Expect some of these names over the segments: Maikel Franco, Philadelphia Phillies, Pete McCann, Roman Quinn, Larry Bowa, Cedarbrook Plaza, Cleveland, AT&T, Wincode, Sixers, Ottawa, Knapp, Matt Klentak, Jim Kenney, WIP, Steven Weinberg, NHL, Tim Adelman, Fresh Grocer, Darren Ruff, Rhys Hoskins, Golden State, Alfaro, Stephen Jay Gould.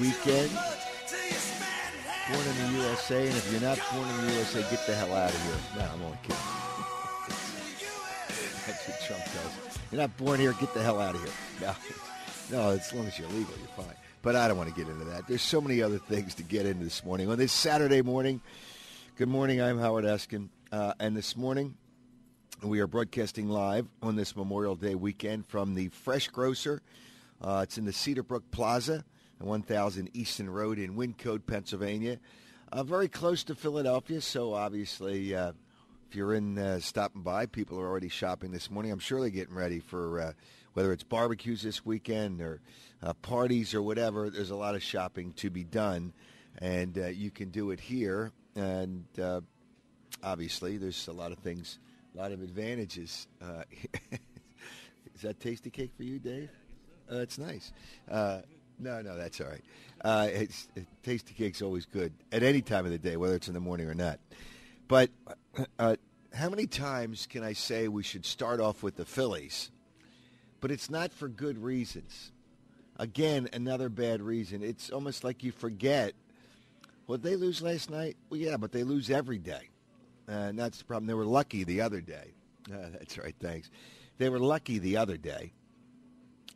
Weekend, born in the USA, and if you're not born in the USA, get the hell out of here. No, I'm only kidding. That's what Trump does. You're not born here, get the hell out of here. No, as long as you're legal, you're fine. But I don't want to get into that. There's so many other things to get into this morning. On this Saturday morning, good morning, I'm Howard Eskin. And this morning, we are broadcasting live on this Memorial Day weekend from the Fresh Grocer. It's in the Cedarbrook Plaza. 1000 Easton Road in Wincode, Pennsylvania. Very close to Philadelphia, so obviously if you're in stopping by, people are already shopping this morning. I'm sure they're getting ready for whether it's barbecues this weekend or parties or whatever. There's a lot of shopping to be done, and you can do it here. And obviously there's a lot of things, a lot of advantages. Is that tasty cake for you, Dave? It's nice. No, that's all right. Tasty cake's always good at any time of the day, whether it's in the morning or not. But how many times can I say we should start off with the Phillies? But it's not for good reasons. Again, another bad reason. It's almost like you forget. Well, did they lose last night? Well, yeah, but they lose every day. And that's the problem. They were lucky the other day. That's right, thanks. They were lucky the other day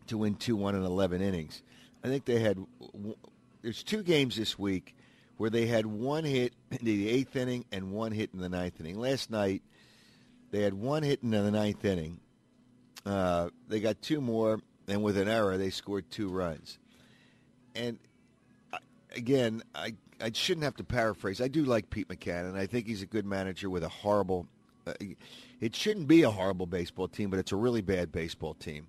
to win 2-1 in 11 innings. I think they had – there's 2 games this week where they had 1 hit in the 8th inning and 1 hit in the 9th inning. Last night, they had 1 hit in the 9th inning. They got 2 more, and with an error, they scored 2 runs. And, I shouldn't have to paraphrase. I do like Pete McCann, and I think he's a good manager with a horrible it shouldn't be a horrible baseball team, but it's a really bad baseball team.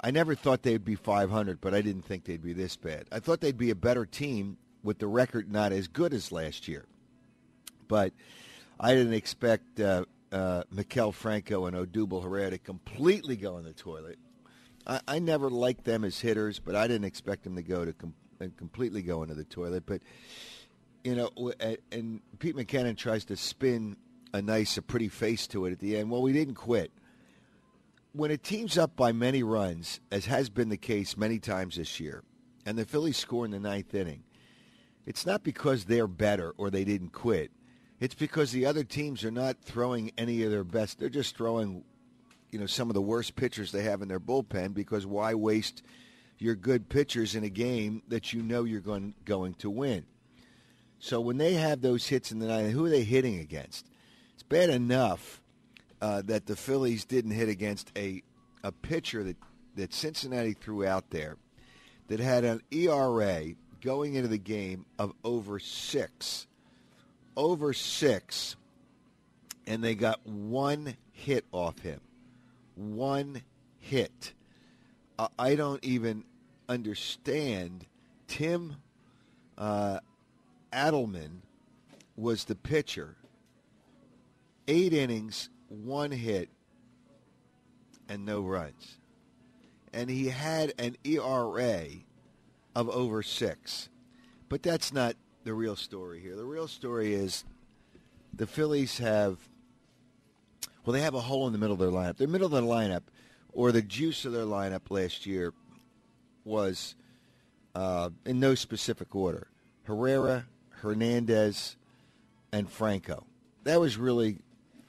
I never thought they'd be 500, but I didn't think they'd be this bad. I thought they'd be a better team with the record not as good as last year. But I didn't expect Maikel Franco and Odubel Herrera to completely go in the toilet. I never liked them as hitters, but I didn't expect them to go to completely go into the toilet. But, you know, and Pete McCann tries to spin a pretty face to it at the end. Well, we didn't quit. When a team's up by many runs, as has been the case many times this year, and the Phillies score in the 9th inning, it's not because they're better or they didn't quit. It's because the other teams are not throwing any of their best. They're just throwing, some of the worst pitchers they have in their bullpen, because why waste your good pitchers in a game that you're going to win? So when they have those hits in the 9th, who are they hitting against? It's bad enough that the Phillies didn't hit against a pitcher that Cincinnati threw out there that had an ERA going into the game of over 6. Over 6. And they got 1 hit off him. 1 hit. I don't even understand. Tim Adelman was the pitcher. 8 innings. 1 hit and no runs. And he had an ERA of over 6. But that's not the real story here. The real story is the Phillies have a hole in the middle of their lineup. Their middle of their lineup, or the juice of their lineup last year, was in no specific order. Herrera, Hernandez, and Franco. That was really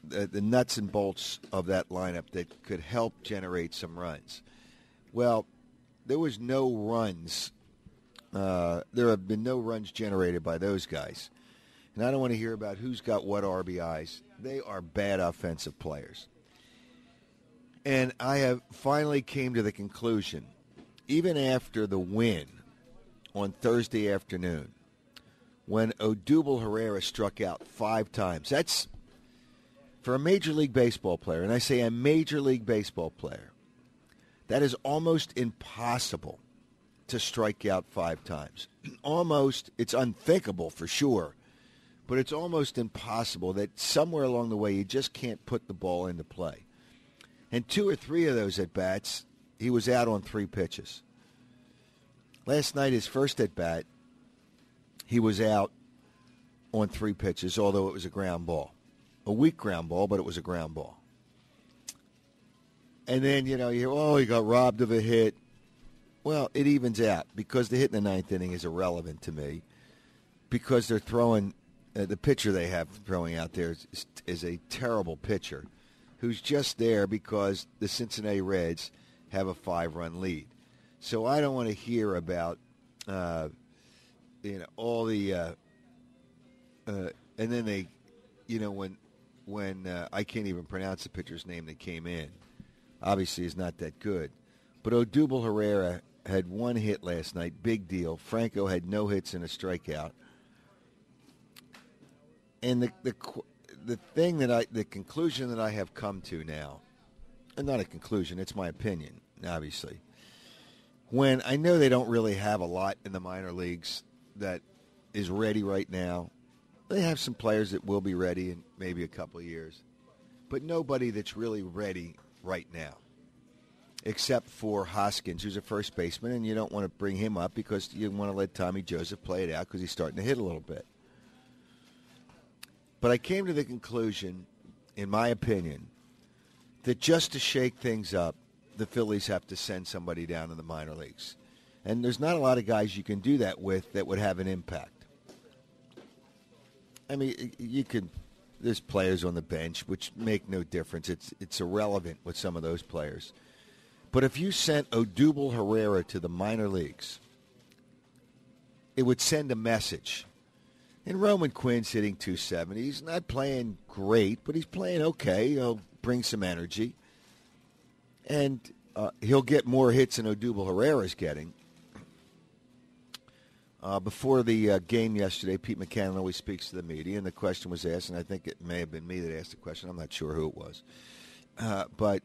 the nuts and bolts of that lineup that could help generate some runs. Well, there was no runs. There have been no runs generated by those guys. And I don't want to hear about who's got what RBIs. They are bad offensive players. And I have finally came to the conclusion, even after the win on Thursday afternoon, when Odubel Herrera struck out 5 times, that's for a Major League Baseball player, and I say a Major League Baseball player, that is almost impossible to strike out 5 times. Almost, it's unthinkable for sure, but it's almost impossible that somewhere along the way you just can't put the ball into play. And 2 or 3 of those at-bats, he was out on 3 pitches. Last night, his first at-bat, he was out on 3 pitches, although it was a ground ball. A weak ground ball, but it was a ground ball. And then, you know, you hear, oh, he got robbed of a hit. Well, it evens out because the hit in the 9th inning is irrelevant to me because they're throwing the pitcher they have throwing out there is a terrible pitcher who's just there because the Cincinnati Reds have a 5-run lead. So I don't want to hear about, all the and then they, when I can't even pronounce the pitcher's name that came in. Obviously, he's not that good. But Odubel Herrera had 1 hit last night, big deal. Franco had no hits and a strikeout. And the conclusion that I have come to now, and not a conclusion, it's my opinion, obviously. When I know they don't really have a lot in the minor leagues that is ready right now, they have some players that will be ready in maybe a couple of years, but nobody that's really ready right now, except for Hoskins, who's a first baseman, and you don't want to bring him up because you want to let Tommy Joseph play it out because he's starting to hit a little bit. But I came to the conclusion, in my opinion, that just to shake things up, the Phillies have to send somebody down to the minor leagues. And there's not a lot of guys you can do that with that would have an impact. I mean, you could. There's players on the bench which make no difference. It's irrelevant with some of those players. But if you sent Odubel Herrera to the minor leagues, it would send a message. And Roman Quinn's hitting 270. He's not playing great, but he's playing okay. He'll bring some energy. And he'll get more hits than Odubel Herrera's getting. Before the game yesterday, Pete McCann always speaks to the media, and the question was asked, and I think it may have been me that asked the question. I'm not sure who it was. But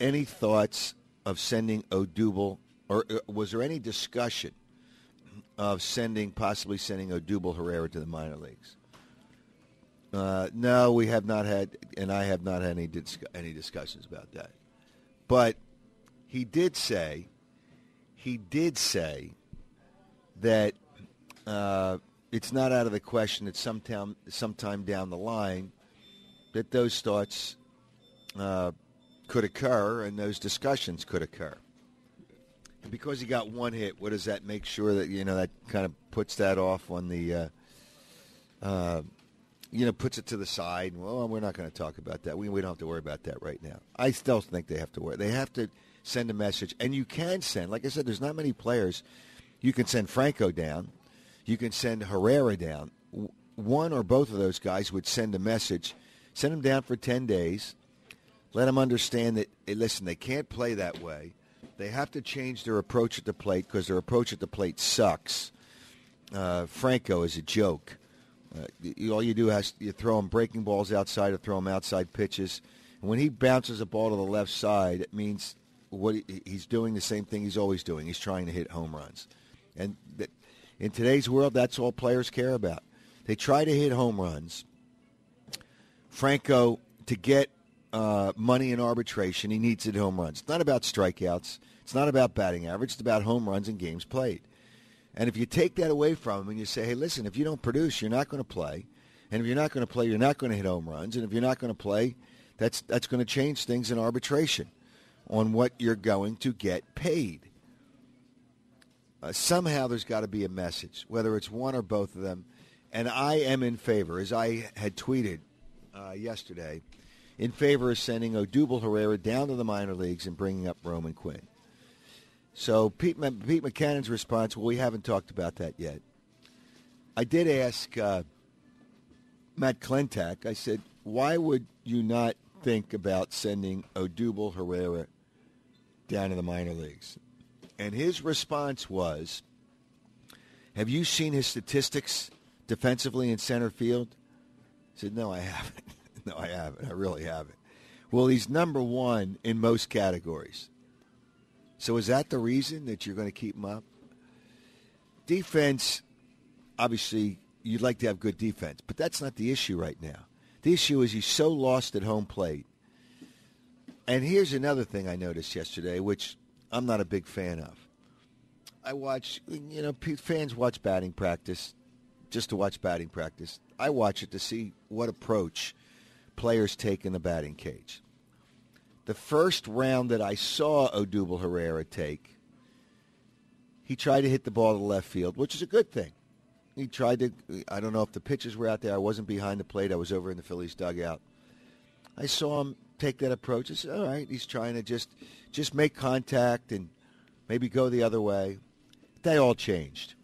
any thoughts of sending Odubel, or was there any discussion of possibly sending Odubel Herrera to the minor leagues? No, we have not had, and I have not had any discussions about that. But he did say that it's not out of the question that sometime down the line that those thoughts could occur and those discussions could occur. And because he got 1 hit, what does that make sure that, that kind of puts that off on the, puts it to the side. And, well, we're not going to talk about that. We don't have to worry about that right now. I still think they have to worry. They have to send a message. And you can send, like I said, there's not many players. You can send Franco down. You can send Herrera down. One or both of those guys would send a message. Send them down for 10 days. Let them understand that, hey, listen, they can't play that way. They have to change their approach at the plate because their approach at the plate sucks. Franco is a joke. All you do is you throw him breaking balls outside or throw him outside pitches. And when he bounces a ball to the left side, it means he's doing the same thing he's always doing. He's trying to hit home runs. And in today's world, that's all players care about. They try to hit home runs. Franco, to get money in arbitration, he needs it home runs. It's not about strikeouts. It's not about batting average. It's about home runs and games played. And if you take that away from him and you say, hey, listen, if you don't produce, you're not going to play. And if you're not going to play, you're not going to hit home runs. And if you're not going to play, that's going to change things in arbitration on what you're going to get paid. Somehow there's got to be a message, whether it's one or both of them. And I am in favor, as I had tweeted yesterday, in favor of sending Odubel Herrera down to the minor leagues and bringing up Roman Quinn. So Pete McCann's response, well, we haven't talked about that yet. I did ask Matt Klentak, I said, why would you not think about sending Odubel Herrera down to the minor leagues? And his response was, have you seen his statistics defensively in center field? I said, no, I haven't. No, I haven't. I really haven't. Well, he's number one in most categories. So is that the reason that you're going to keep him up? Defense, obviously, you'd like to have good defense, but that's not the issue right now. The issue is he's so lost at home plate. And here's another thing I noticed yesterday, which I'm not a big fan of. I watch, you know, fans watch batting practice just to watch batting practice. I watch it to see what approach players take in the batting cage. The first round that I saw Odubel Herrera take, he tried to hit the ball to left field, which is a good thing. He tried to, I don't know if the pitches were out there. I wasn't behind the plate. I was over in the Phillies dugout. I saw him take that approach. I said, all right, he's trying to just make contact and maybe go the other way. That all changed.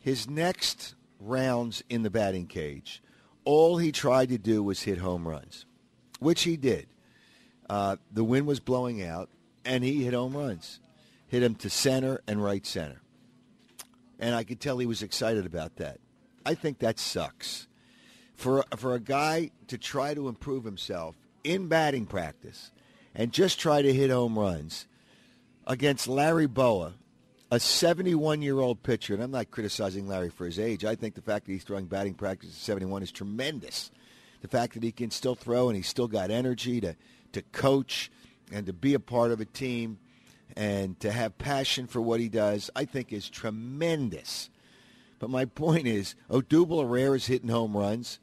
His next rounds in the batting cage, all he tried to do was hit home runs, which he did. The wind was blowing out, and he hit home runs. Hit him to center and right center. And I could tell he was excited about that. I think that sucks. For a guy to try to improve himself in batting practice and just try to hit home runs against Larry Bowa, a 71-year-old pitcher, and I'm not criticizing Larry for his age. I think the fact that he's throwing batting practice at 71 is tremendous. The fact that he can still throw and he's still got energy to coach and to be a part of a team and to have passion for what he does, I think is tremendous. But my point is, Odubel Herrera is hitting home runs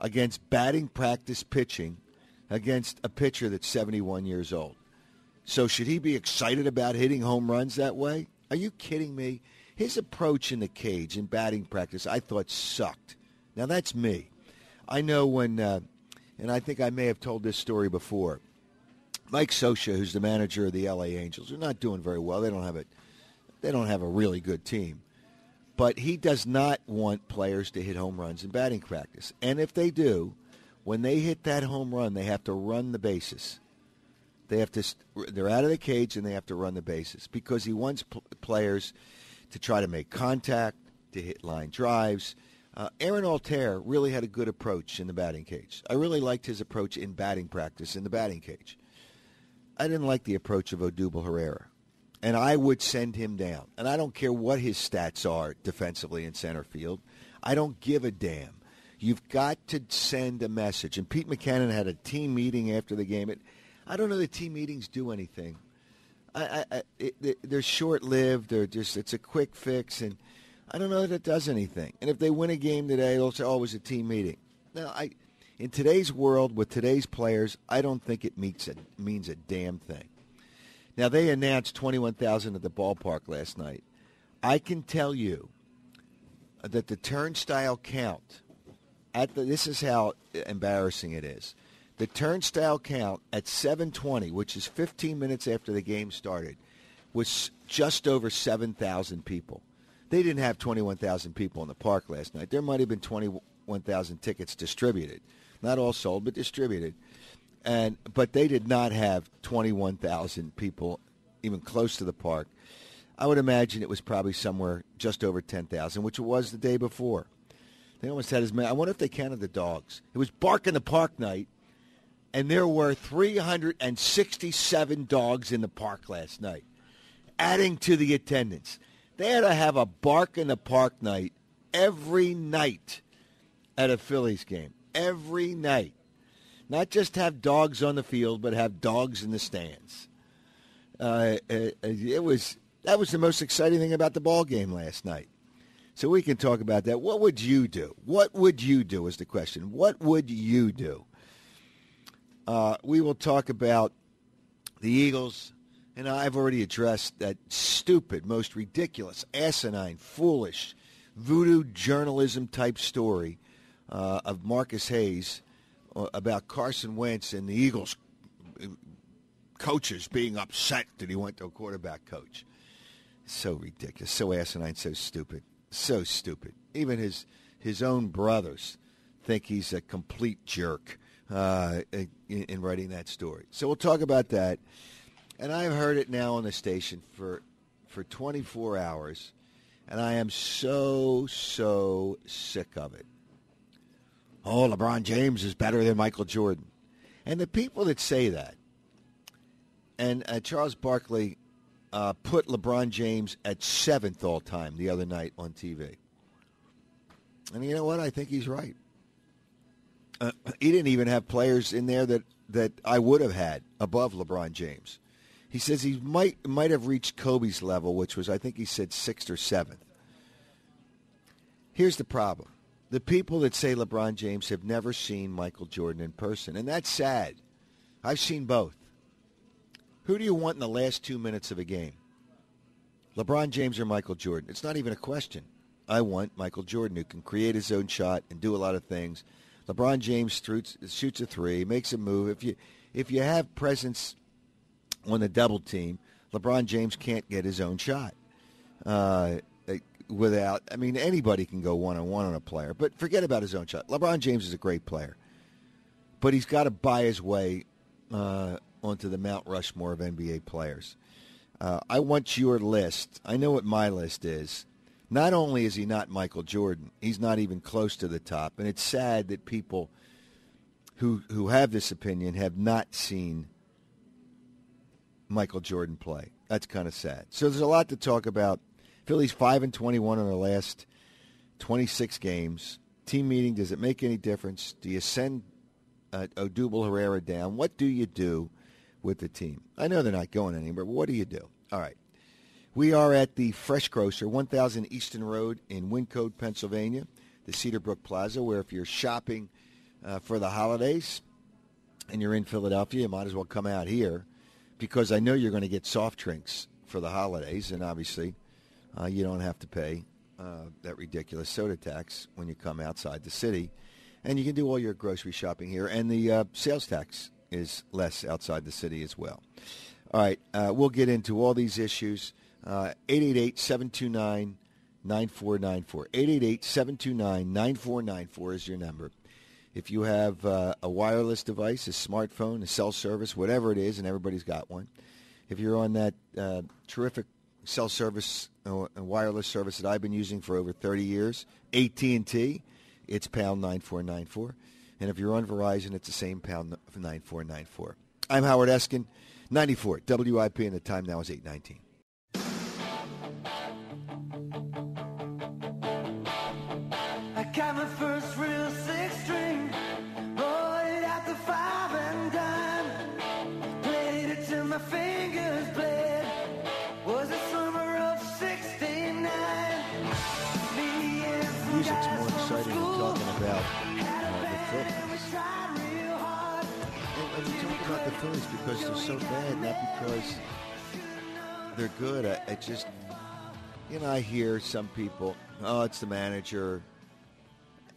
against batting practice pitching against a pitcher that's 71 years old. So should he be excited about hitting home runs that way? Are you kidding me? His approach in the cage in batting practice I thought sucked. Now, that's me. I know when, and I think I may have told this story before, Mike Scioscia, who's the manager of the LA Angels, they're not doing very well. They don't have a really good team. But he does not want players to hit home runs in batting practice. And if they do, when they hit that home run, they have to run the bases. They're out of the cage and they have to run the bases because he wants players to try to make contact, to hit line drives. Aaron Altherr really had a good approach in the batting cage. I really liked his approach in batting practice in the batting cage. I didn't like the approach of Odubel Herrera, and I would send him down. And I don't care what his stats are defensively in center field. I don't give a damn. You've got to send a message. And Pete McCann had a team meeting after the game. I don't know that team meetings do anything. They're short-lived. It's a quick fix, and I don't know that it does anything. And if they win a game today, they'll say, oh, it was a team meeting. Now, in today's world with today's players, I don't think it means a damn thing. Now, they announced 21,000 at the ballpark last night. I can tell you that the turnstile count this is how embarrassing it is. The turnstile count at 7:20, which is 15 minutes after the game started, was just over 7,000 people. They didn't have 21,000 people in the park last night. There might have been 21,000 tickets distributed. Not all sold, but distributed. But they did not have 21,000 people even close to the park. I would imagine it was probably somewhere just over 10,000, which it was the day before. They almost had as many. I wonder if they counted the dogs. It was Bark in the Park night. And there were 367 dogs in the park last night, adding to the attendance. They had to have a Bark in the Park night every night at a Phillies game, every night. Not just have dogs on the field, but have dogs in the stands. That was the most exciting thing about the ball game last night. So we can talk about that. What would you do? What would you do is the question. What would you do? We will talk about the Eagles, and I've already addressed that stupid, most ridiculous, asinine, foolish, voodoo journalism-type story of Marcus Hayes about Carson Wentz and the Eagles coaches being upset that he went to a quarterback coach. So ridiculous, so asinine, so stupid, so stupid. Even his own brothers think he's a complete jerk in writing that story. So we'll talk about that. And I've heard it now on the station for 24 hours, and I am so sick of it. Oh, LeBron James is better than Michael Jordan. And the people that say that, and Charles Barkley put LeBron James at 7th all-time the other night on TV. And you know what? I think he's right. He didn't even have players in there that I would have had above LeBron James. He says he might have reached Kobe's level, which was, I think he said, 6th or 7th. Here's the problem. The people that say LeBron James have never seen Michael Jordan in person, and that's sad. I've seen both. Who do you want in the last 2 minutes of a game? LeBron James or Michael Jordan? It's not even a question. I want Michael Jordan, who can create his own shot and do a lot of things. LeBron James shoots a three, makes a move. If you have presence on the double team, LeBron James can't get his own shot. Anybody can go one-on-one on a player, but forget about his own shot. LeBron James is a great player, but he's got to buy his way onto the Mount Rushmore of NBA players. I want your list. I know what my list is. Not only is he not Michael Jordan, he's not even close to the top, and it's sad that people who have this opinion have not seen Michael Jordan play. That's kind of sad. So there's a lot to talk about. Phillies 5-21 in their last 26 games. Team meeting, does it make any difference? Do you send Odubel Herrera down? What do you do with the team? I know they're not going anywhere, but what do you do? All right. We are at the Fresh Grocer, 1000 Easton Road in Wincode, Pennsylvania, the Cedarbrook Plaza, where if you're shopping for the holidays and you're in Philadelphia, you might as well come out here because I know you're going to get soft drinks for the holidays, and obviously you don't have to pay that ridiculous soda tax when you come outside the city. And you can do all your grocery shopping here. And the sales tax is less outside the city as well. All right, we'll get into all these issues. 888-729-9494. 888-729-9494 is your number. If you have a wireless device, a smartphone, a cell service, whatever it is, and everybody's got one, if you're on that terrific cell service and wireless service that I've been using for over 30 years, AT&T, it's pound 9494. And if you're on Verizon, it's the same pound 9494. I'm Howard Eskin, 94 WIP, and the time now is 8:19. Because they're so bad, not because they're good. I just, you know, I hear some people, oh, it's the manager.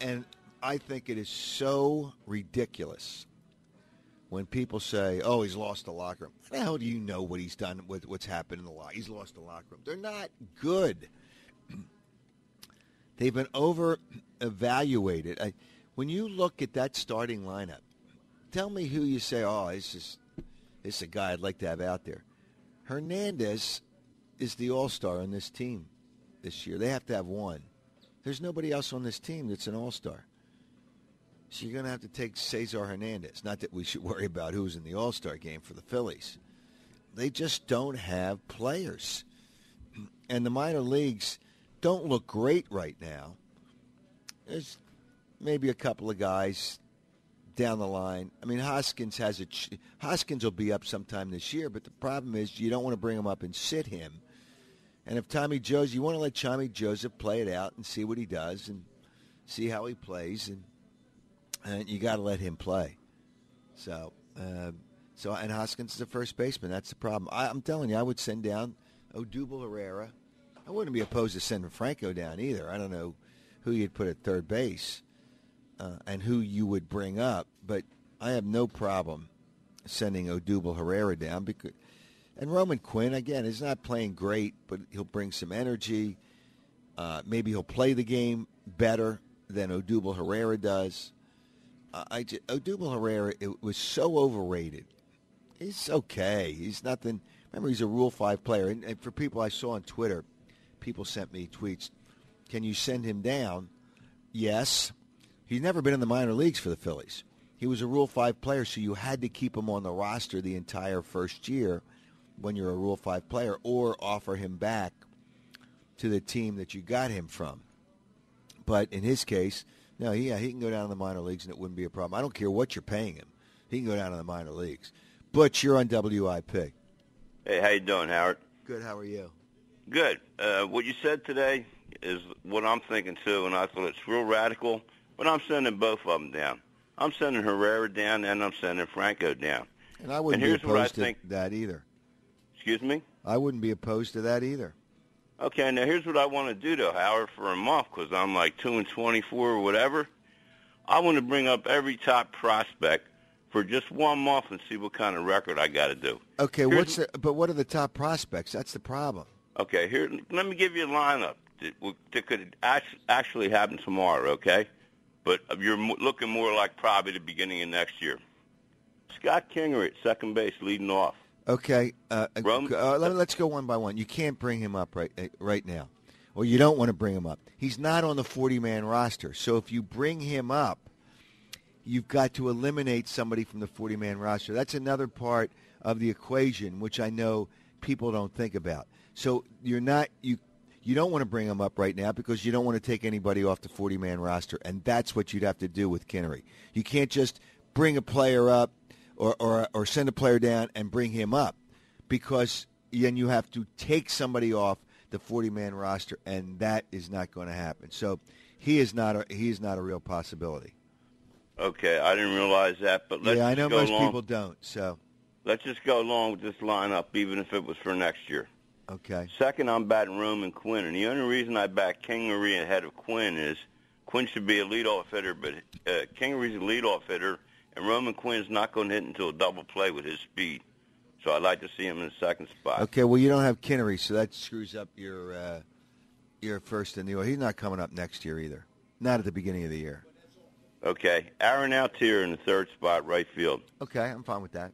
And I think it is so ridiculous when people say, oh, he's lost the locker room. How the hell do you know what he's done with what's happened in the locker room? He's lost the locker room. They're not good. They've been over-evaluated. When you look at that starting lineup, tell me who you say, oh, this is a guy I'd like to have out there. Hernandez is the all-star on this team this year. They have to have one. There's nobody else on this team that's an all-star. So you're going to have to take Cesar Hernandez. Not that we should worry about who's in the all-star game for the Phillies. They just don't have players. And the minor leagues don't look great right now. There's maybe a couple of guys down the line. I mean, Hoskins Hoskins will be up sometime this year, but the problem is you don't want to bring him up and sit him. And if Tommy Joseph, you want to let Tommy Joseph play it out and see what he does and see how he plays, and you got to let him play. So and Hoskins is a first baseman. That's the problem. I'm telling you, I would send down Odubel Herrera. I wouldn't be opposed to sending Franco down either. I don't know who you'd put at third base. And who you would bring up, but I have no problem sending Odubel Herrera down. And Roman Quinn, again, is not playing great, but he'll bring some energy. Maybe he'll play the game better than Odubel Herrera does. Odubel Herrera, it was so overrated. He's okay. He's nothing. Remember, he's a Rule 5 player. And for people I saw on Twitter, people sent me tweets, can you send him down? Yes. He's never been in the minor leagues for the Phillies. He was a Rule 5 player, so you had to keep him on the roster the entire first year when you're a Rule 5 player, or offer him back to the team that you got him from. But in his case, no, he can go down to the minor leagues and it wouldn't be a problem. I don't care what you're paying him. He can go down to the minor leagues. Butch, you're on WIP. Hey, how you doing, Howard? Good. How are you? Good. What you said today is what I'm thinking, too, and I thought it's real radical. But I'm sending both of them down. I'm sending Herrera down, and I'm sending Franco down. And I wouldn't be opposed to that either. Excuse me? I wouldn't be opposed to that either. Okay, now here's what I want to do, though, Howard, for a month, because I'm like 2-24 or whatever. I want to bring up every top prospect for just one month and see what kind of record I got to do. Okay, but what are the top prospects? That's the problem. Okay, here, let me give you a lineup that could actually happen tomorrow, okay? But you're looking more like probably the beginning of next year. Scott Kingery at second base leading off. Okay, let's go one by one. You can't bring him up right now, or you don't want to bring him up. He's not on the 40-man roster, so if you bring him up, you've got to eliminate somebody from the 40-man roster. That's another part of the equation, which I know people don't think about. So you don't want to bring him up right now because you don't want to take anybody off the 40-man roster, and that's what you'd have to do with Kingery. You can't just bring a player up, or send a player down and bring him up, because then you have to take somebody off the 40-man roster, and that is not going to happen. So he is not a real possibility. Okay, I didn't realize that, but let's just go along. Yeah, I know most people don't. So let's just go along with this lineup, even if it was for next year. Okay. Second, I'm batting Roman Quinn, and the only reason I bat Kingery ahead of Quinn is Quinn should be a leadoff hitter, but Kingery's a leadoff hitter. And Roman Quinn's not going to hit until a double play with his speed. So I'd like to see him in the second spot. Okay, well, you don't have Kingery, so that screws up your first in the order. He's not coming up next year either, not at the beginning of the year. Okay, Aaron Altherr in the third spot, right field. Okay, I'm fine with that.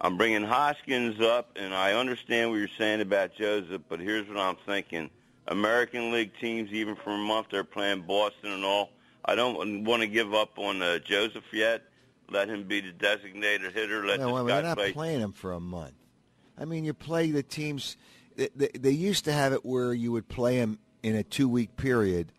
I'm bringing Hoskins up, and I understand what you're saying about Joseph, but here's what I'm thinking. American League teams, even for a month, they're playing Boston and all. I don't want to give up on Joseph yet. Let him be the designated hitter. You're not playing him for a month. I mean, you play the teams. They used to have it where you would play him in a 2-week period,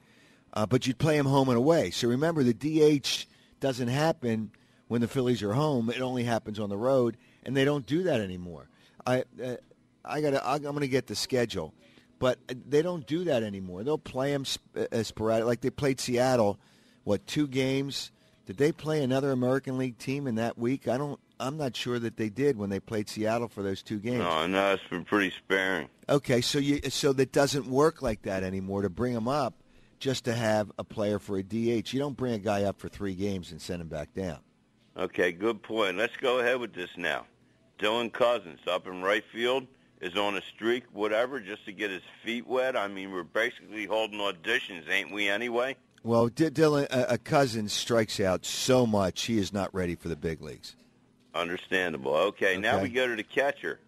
but you'd play him home and away. So remember, the DH doesn't happen when the Phillies are home. It only happens on the road, and they don't do that anymore. I'm going to get the schedule, but they don't do that anymore. They'll play him sporadic, like they played Seattle. What, 2 games? Did they play another American League team in that week? I'm not sure that they did when they played Seattle for those 2 games. No, it's been pretty sparing. Okay, so that doesn't work like that anymore, to bring them up just to have a player for a DH. You don't bring a guy up for 3 games and send him back down. Okay, good point. Let's go ahead with this now. Dylan Cozens up in right field is on a streak, whatever, just to get his feet wet. I mean, we're basically holding auditions, ain't we, anyway? Well, Dylan Cozens strikes out so much, he is not ready for the big leagues. Understandable. Okay, now we go to the catcher.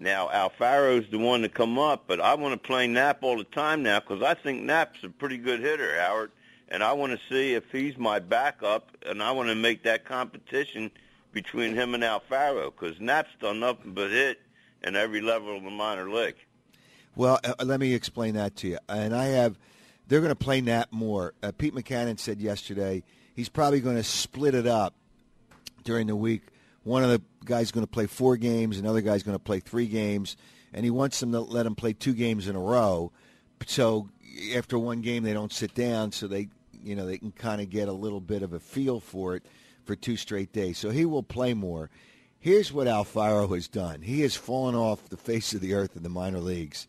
Now, Alfaro's the one to come up, but I want to play Knapp all the time now because I think Knapp's a pretty good hitter, Howard, and I want to see if he's my backup, and I want to make that competition between him and Alfaro because Knapp's done nothing but hit in every level of the minor league. Well, let me explain that to you. And I have... They're going to play Knapp more. Pete McCann said yesterday he's probably going to split it up during the week. One of the guys is going to play 4 games, another guy's going to play 3 games, and he wants them to let him play 2 games in a row. So after 1 game, they don't sit down, so they can kind of get a little bit of a feel for it for 2 straight days. So he will play more. Here's what Alfaro has done. He has fallen off the face of the earth in the minor leagues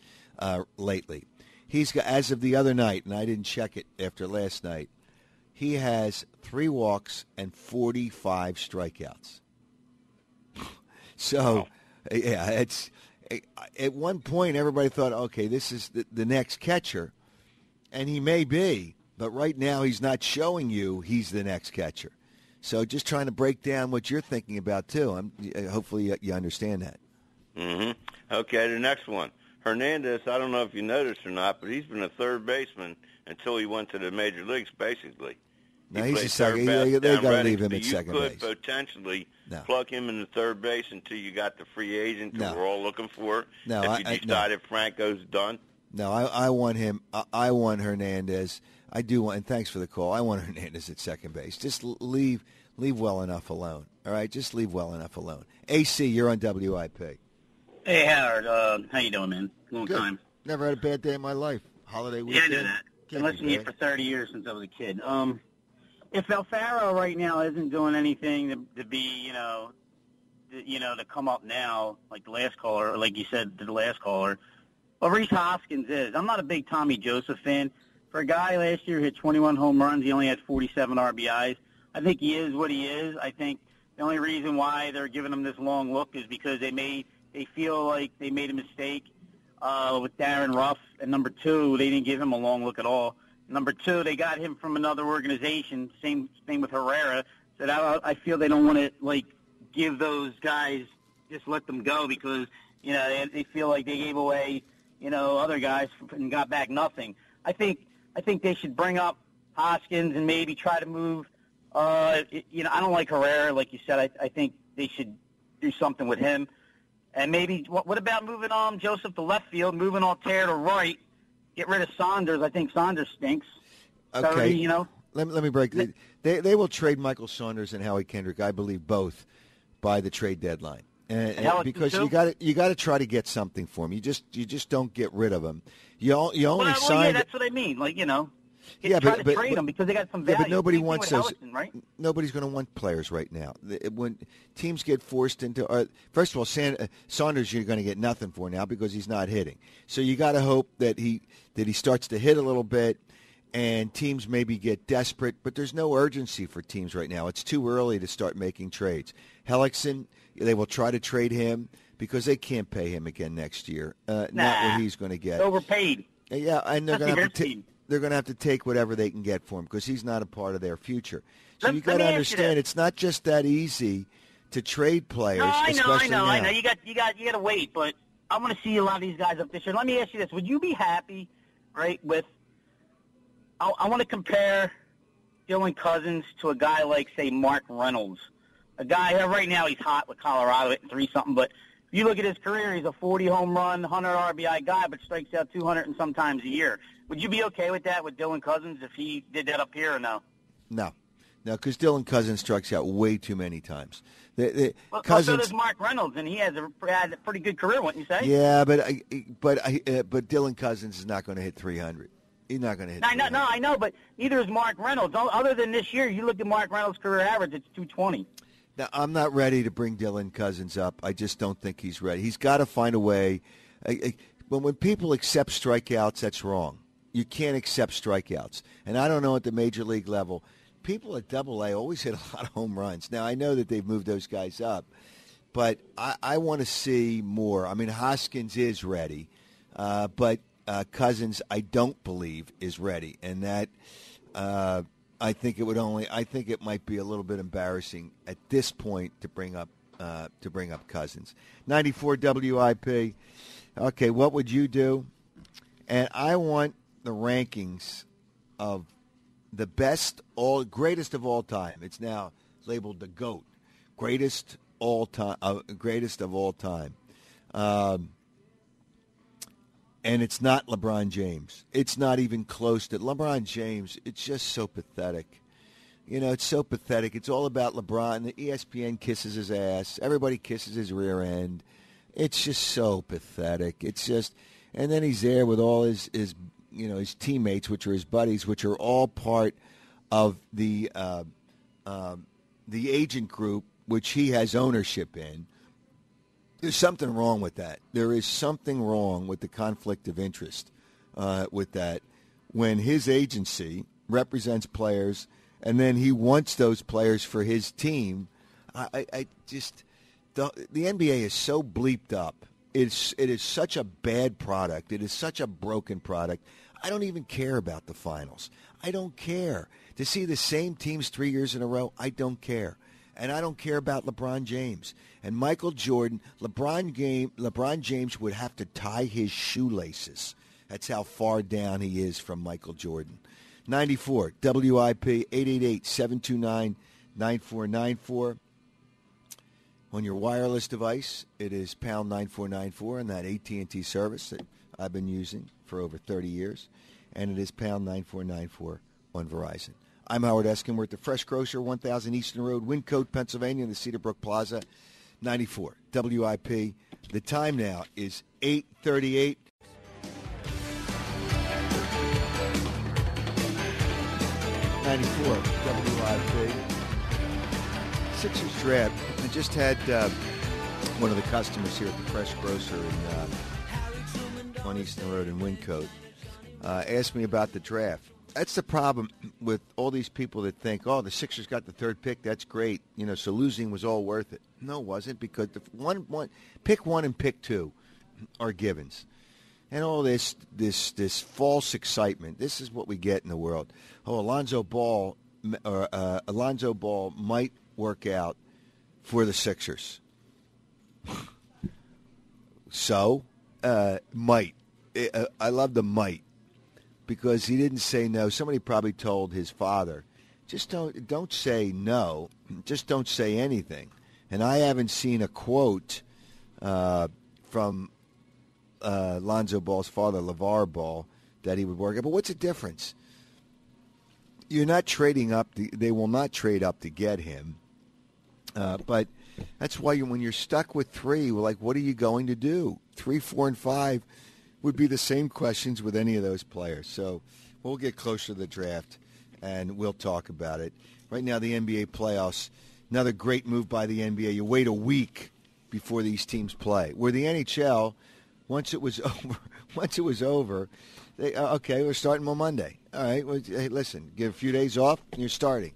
lately. He's got, as of the other night, and I didn't check it after last night, he has 3 walks and 45 strikeouts. So, yeah, it's at one point everybody thought, okay, this is the next catcher, and he may be, but right now he's not showing you he's the next catcher. So just trying to break down what you're thinking about, too. Hopefully you understand that. Mm-hmm. Okay, the next one. Hernandez, I don't know if you noticed or not, but he's been a third baseman until he went to the major leagues, basically. Now he's a second. They got to leave him at second base. You could potentially plug him in the third base until you got the free agent that we're all looking for. No, if you decided Franco's done. No, I want him. I want Hernandez. I do want, and thanks for the call. I want Hernandez at second base. Just leave well enough alone. All right, just leave well enough alone. AC, you're on WIP. Hey Howard, how you doing, man? Long Good. Time. Never had a bad day in my life. Holiday weekend. Yeah, I know that. Been listening to you for 30 years since I was a kid. If Alfaro right now isn't doing anything to be, to come up now, like the last caller, or like you said to the last caller, well, Rhys Hoskins is. I'm not a big Tommy Joseph fan. For a guy last year who hit 21 home runs, he only had 47 RBIs. I think he is what he is. I think the only reason why they're giving him this long look is because they feel like they made a mistake with Darren Ruff. And number two, they didn't give him a long look at all. Number two, they got him from another organization. Same thing with Herrera. So I feel they don't want to, give those guys, just let them go because, they feel like they gave away, other guys and got back nothing. I think they should bring up Hoskins and maybe try to move. I don't like Herrera, like you said. I think they should do something with him. And maybe what about moving on Joseph to left field, moving Altherr to right, get rid of Saunders. I think Saunders stinks. Okay, so, Let me break. They will trade Michael Saunders and Howie Kendrick, I believe, both by the trade deadline. And because you got to try to get something for him. You just don't get rid of him. You only signed. Well, yeah, that's what I mean. Try to trade him because they got some value. Yeah, but nobody wants those. Right? Nobody's going to want players right now. When teams get forced into, first of all, Saunders you're going to get nothing for now because he's not hitting. So you got to hope that he starts to hit a little bit. And teams maybe get desperate, but there's no urgency for teams right now. It's too early to start making trades. Hellickson, they will try to trade him because they can't pay him again next year. Not what he's going to get. Overpaid. Yeah, and they're going to have to take whatever they can get for him because he's not a part of their future. So you got to understand it's not just that easy to trade players. No, I know. You got to wait, but I want to see a lot of these guys up this year. Let me ask you this: would you be happy, right, with? I want to compare Dylan Cozens to a guy like, say, Mark Reynolds, a guy who right now he's hot with Colorado at 3-something, but if you look at his career, he's a 40-home run, 100-RBI guy, but strikes out 200 and sometimes a year. Would you be okay with that with Dylan Cozens if he did that up here or no? No, because Dylan Cozens strikes out way too many times. So does Mark Reynolds, and he had a pretty good career, wouldn't you say? Yeah, but Dylan Cozens is not going to hit 300. He's not going to hit. I know, but neither is Mark Reynolds. Other than this year, you look at Mark Reynolds' career average, it's 220. Now, I'm not ready to bring Dylan Cozens up. I just don't think he's ready. He's got to find a way. When people accept strikeouts, that's wrong. You can't accept strikeouts. And I don't know at the major league level, people at AA always hit a lot of home runs. Now, I know that they've moved those guys up, but I want to see more. I mean, Hoskins is ready, but... Cozens, I don't believe, is ready, and that I think it might be a little bit embarrassing at this point to bring up Cozens. 94 WIP. Okay, what would you do? And I want the rankings of the greatest of all time. It's now labeled the GOAT, greatest of all time. And it's not LeBron James. It's not even close to LeBron James. It's just so pathetic. It's so pathetic. It's all about LeBron. The ESPN kisses his ass. Everybody kisses his rear end. It's just so pathetic. And then he's there with all his teammates, which are his buddies, which are all part of the agent group, which he has ownership in. There's something wrong with that. There is something wrong with the conflict of interest with that when his agency represents players and then he wants those players for his team. The NBA is so bleeped up. It is such a bad product. It is such a broken product. I don't even care about the finals. I don't care. To see the same teams 3 years in a row, I don't care. And I don't care about LeBron James. And Michael Jordan, LeBron James would have to tie his shoelaces. That's how far down he is from Michael Jordan. 94, WIP, 888-729-9494. On your wireless device, it is pound 9494 on that AT&T service that I've been using for over 30 years. And it is pound 9494 on Verizon. I'm Howard Eskin. We're at the Fresh Grocer, 1000 Eastern Road, Wincode, Pennsylvania, in the Cedarbrook Plaza, 94 WIP. The time now is 8:38. WIP. Sixers draft. I just had one of the customers here at the Fresh Grocer on Eastern Road in Wincode asked me about the draft. That's the problem with all these people that think, oh, the Sixers got the third pick. That's great. You know, so losing was all worth it. No, it wasn't, because the pick one and pick two are givens. And all this false excitement. This is what we get in the world. Oh, Alonzo Ball might work out for the Sixers. So, might. I love the might, because he didn't say no. Somebody probably told his father, just don't say no. Just don't say anything. And I haven't seen a quote from Lonzo Ball's father, LeVar Ball, that he would work out. But what's the difference? You're not trading up. They will not trade up to get him. But that's why when you're stuck with three, like, what are you going to do? 3, 4, and 5 would be the same questions with any of those players. So we'll get closer to the draft, and we'll talk about it. Right now, the NBA playoffs, another great move by the NBA. You wait a week before these teams play. Where the NHL... Once it was over, they okay, we're starting on Monday. All right, well, hey, listen, give a few days off, and you're starting.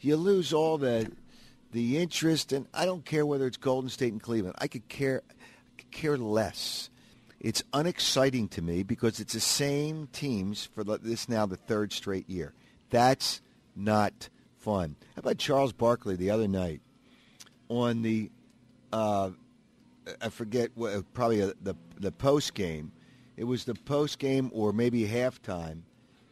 You lose all the interest, and I don't care whether it's Golden State and Cleveland. I could care less. It's unexciting to me because it's the same teams for this now the third straight year. That's not fun. How about Charles Barkley the other night on the I forget, probably the post game. It was the post game or maybe halftime.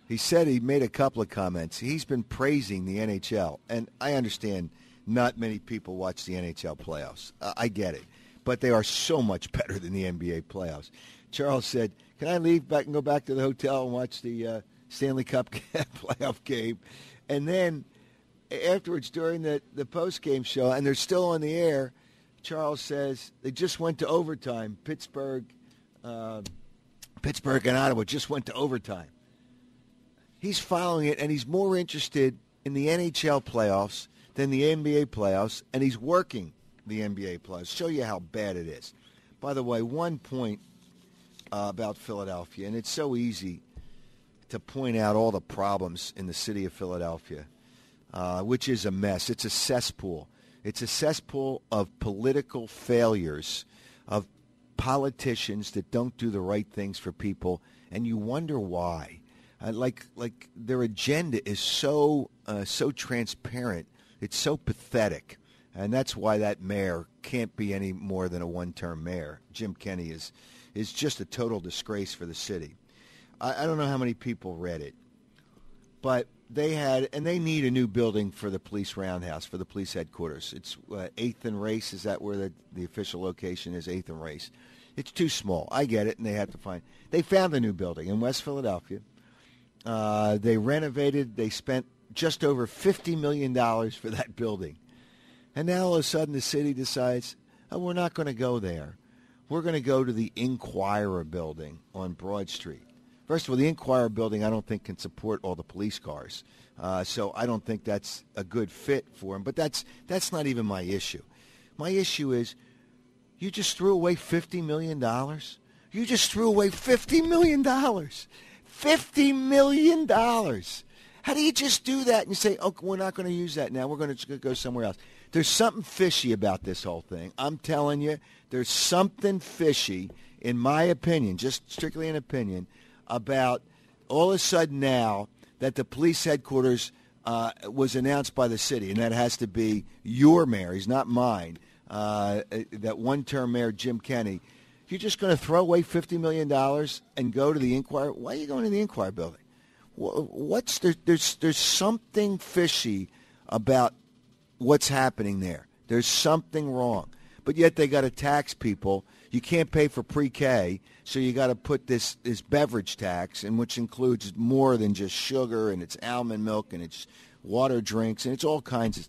He said he made a couple of comments. He's been praising the NHL. And I understand not many people watch the NHL playoffs. I get it. But they are so much better than the NBA playoffs. Charles said, can I leave back and go back to the hotel and watch the Stanley Cup playoff game? And then afterwards during the post game show, and they're still on the air, Charles says they just went to overtime. Pittsburgh and Ottawa just went to overtime. He's following it, and he's more interested in the NHL playoffs than the NBA playoffs, and he's working the NBA playoffs. Show you how bad it is. By the way, one point about Philadelphia, and it's so easy to point out all the problems in the city of Philadelphia, which is a mess. It's a cesspool. It's a cesspool of political failures, of politicians that don't do the right things for people, and you wonder why. Like their agenda is so transparent. It's so pathetic, and that's why that mayor can't be any more than a one-term mayor. Jim Kenney is just a total disgrace for the city. I don't know how many people read it, but. They need a new building for the police roundhouse, for the police headquarters. It's 8th and Race. Is that where the official location is, 8th and Race? It's too small. I get it, and they have to find. They found a new building in West Philadelphia. They renovated. They spent just over $50 million for that building. And now all of a sudden the city decides, oh, we're not going to go there. We're going to go to the Inquirer building on Broad Street. First of all, the Inquirer building I don't think can support all the police cars, so I don't think that's a good fit for him. But that's not even my issue. My issue is you just threw away $50 million. You just threw away $50 million. $50 million. How do you just do that and say, oh, we're not going to use that now. We're going to go somewhere else. There's something fishy about this whole thing. I'm telling you, there's something fishy, in my opinion, just strictly an opinion, about all of a sudden now that the police headquarters was announced by the city, and that has to be your mayor. He's not mine. That one-term mayor, Jim Kenney. You're just going to throw away $50 million and go to the Inquirer? Why are you going to the Inquirer building? What's there? There's something fishy about what's happening there. There's something wrong. But yet they got to tax people. You can't pay for pre-K, so you got to put this beverage tax, in which includes more than just sugar, and it's almond milk, and it's water drinks, and it's all kinds of.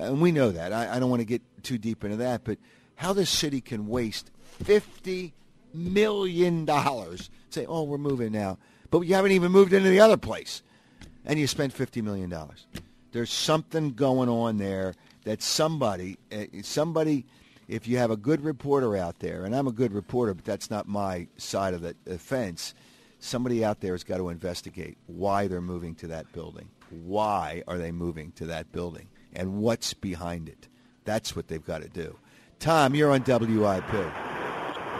And we know that. I don't want to get too deep into that, but how this city can waste $50 million. Say, oh, we're moving now. But you haven't even moved into the other place, and you spent $50 million. There's something going on there that somebody, if you have a good reporter out there, and I'm a good reporter, but that's not my side of the fence, somebody out there has got to investigate why they're moving to that building. Why are they moving to that building? And what's behind it? That's what they've got to do. Tom, you're on WIP.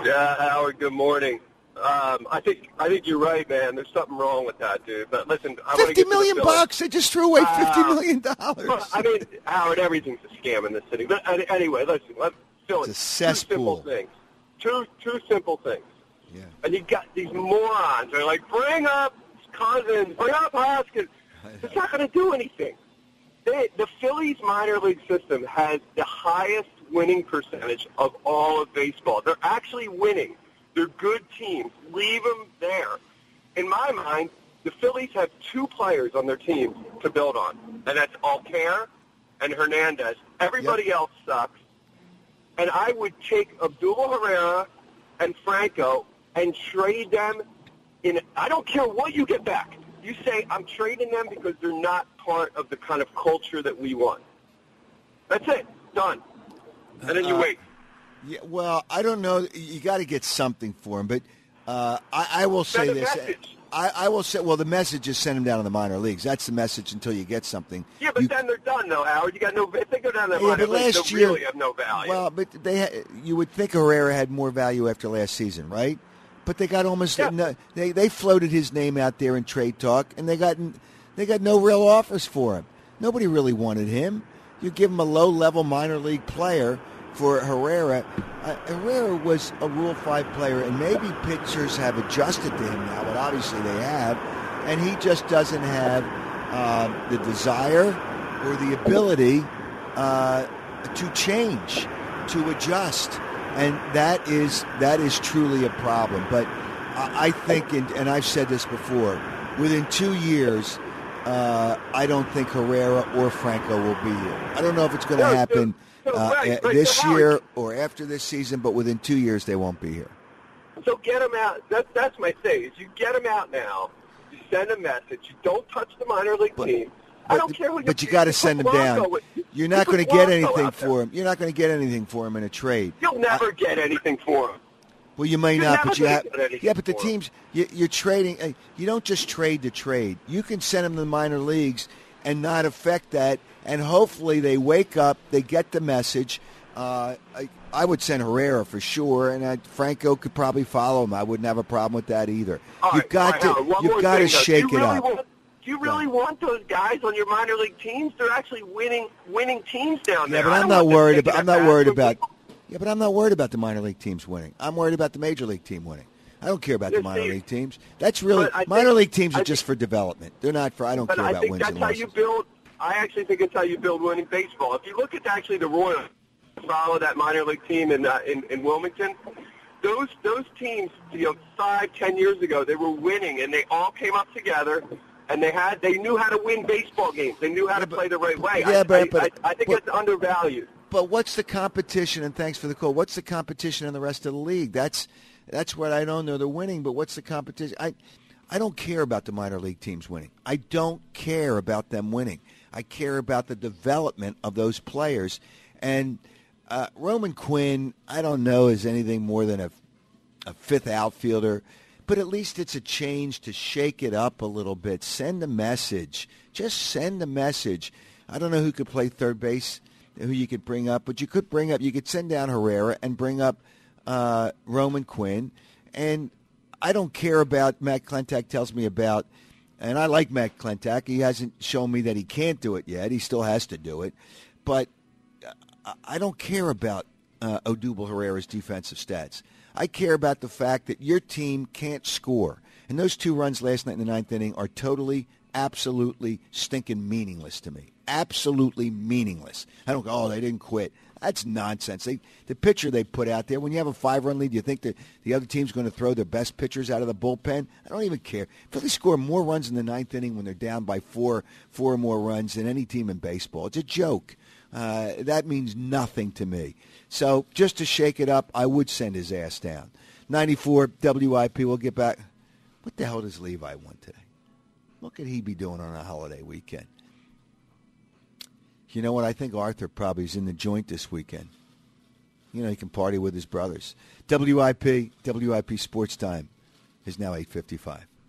Yeah, Howard, good morning. I think you're right, man. There's something wrong with that, dude. But listen, I want to get $50 million bucks. They just threw away $50 million. Well, I mean, Howard, everything's a scam in this city. But anyway, listen, let's fill it. It's a cesspool. Two simple things. Yeah. And you got these morons. They're like, bring up Cozens, bring up Hoskins. It's not going to do anything. The Phillies minor league system has the highest winning percentage of all of baseball. They're actually winning. They're good teams. Leave them there. In my mind, the Phillies have two players on their team to build on, and that's Altherr and Hernandez. Everybody else sucks. And I would take Odubel Herrera and Franco and trade them in. I don't care what you get back. You say, I'm trading them because they're not part of the kind of culture that we want. That's it. Done. And then you wait. Yeah, well, I don't know. You got to get something for him. But I will say this. I will say, well, the message is send them down to the minor leagues. That's the message until you get something. Yeah, but then they're done, though, Howard. You got no. If they go down to the minor leagues, they really have no value. Well, but you would think Herrera had more value after last season, right? But they got almost they floated his name out there in trade talk, and they got no real offers for him. Nobody really wanted him. You give him a low-level minor league player for Herrera. Herrera was a Rule 5 player, and maybe pitchers have adjusted to him now, but obviously they have, and he just doesn't have the desire or the ability to change, to adjust. And that is truly a problem. But I think, and I've said this before, within 2 years, I don't think Herrera or Franco will be here. I don't know if it's going to happen this year or after this season, but within 2 years they won't be here. So get them out. That's my thing. Is you get them out now, you send a message. You don't touch the minor league team. I don't care what. But you got to send him down. You're not going to get anything for him. You're not going to get anything for him in a trade. You'll never get anything for him. Well, you may not, but you have. Yeah, but the teams you're trading. You don't just trade the trade. You can send them to the minor leagues and not affect that. And hopefully they wake up. They get the message. I would send Herrera for sure, and Franco could probably follow him. I wouldn't have a problem with that either. You've got to shake it up. Do you really want those guys on your minor league teams? They're actually winning teams down there. Yeah, but I'm not worried about the minor league teams winning. I'm worried about the major league team winning. I don't care about the minor league teams. That's really minor league teams are just for development. They're not for. I don't care about wins and losses. I actually think it's how you build winning baseball. If you look at actually the Royals, follow that minor league team in Wilmington. Those teams, 5, 10 years ago, they were winning, and they all came up together. And they knew how to win baseball games. They knew how to play the right way. Yeah, I think that's undervalued. But what's the competition? And thanks for the call. What's the competition in the rest of the league? That's what I don't know. They're winning, but what's the competition? I don't care about the minor league teams winning. I don't care about them winning. I care about the development of those players. And Roman Quinn, I don't know, is anything more than a fifth outfielder. But at least it's a change to shake it up a little bit. Send a message. Just send a message. I don't know who could play third base, who you could bring up, but you could send down Herrera and bring up Roman Quinn. And I don't care about Matt Klentak tells me about and I like Matt Klentak. He hasn't shown me that he can't do it yet. He still has to do it. But I don't care about Odubel Herrera's defensive stats. I care about the fact that your team can't score. And those two runs last night in the ninth inning are totally, absolutely stinking meaningless to me. Absolutely meaningless. I don't go, oh, they didn't quit. That's nonsense. The pitcher they put out there, when you have a five-run lead, do you think that the other team's going to throw their best pitchers out of the bullpen? I don't even care. Philly score more runs in the ninth inning when they're down by four or more runs than any team in baseball. It's a joke. That means nothing to me. So just to shake it up, I would send his ass down. 94 WIP, we'll get back. What the hell does Levi want today? What could he be doing on a holiday weekend? You know what? I think Arthur probably is in the joint this weekend. You know, he can party with his brothers. WIP Sports Time is now 8:55.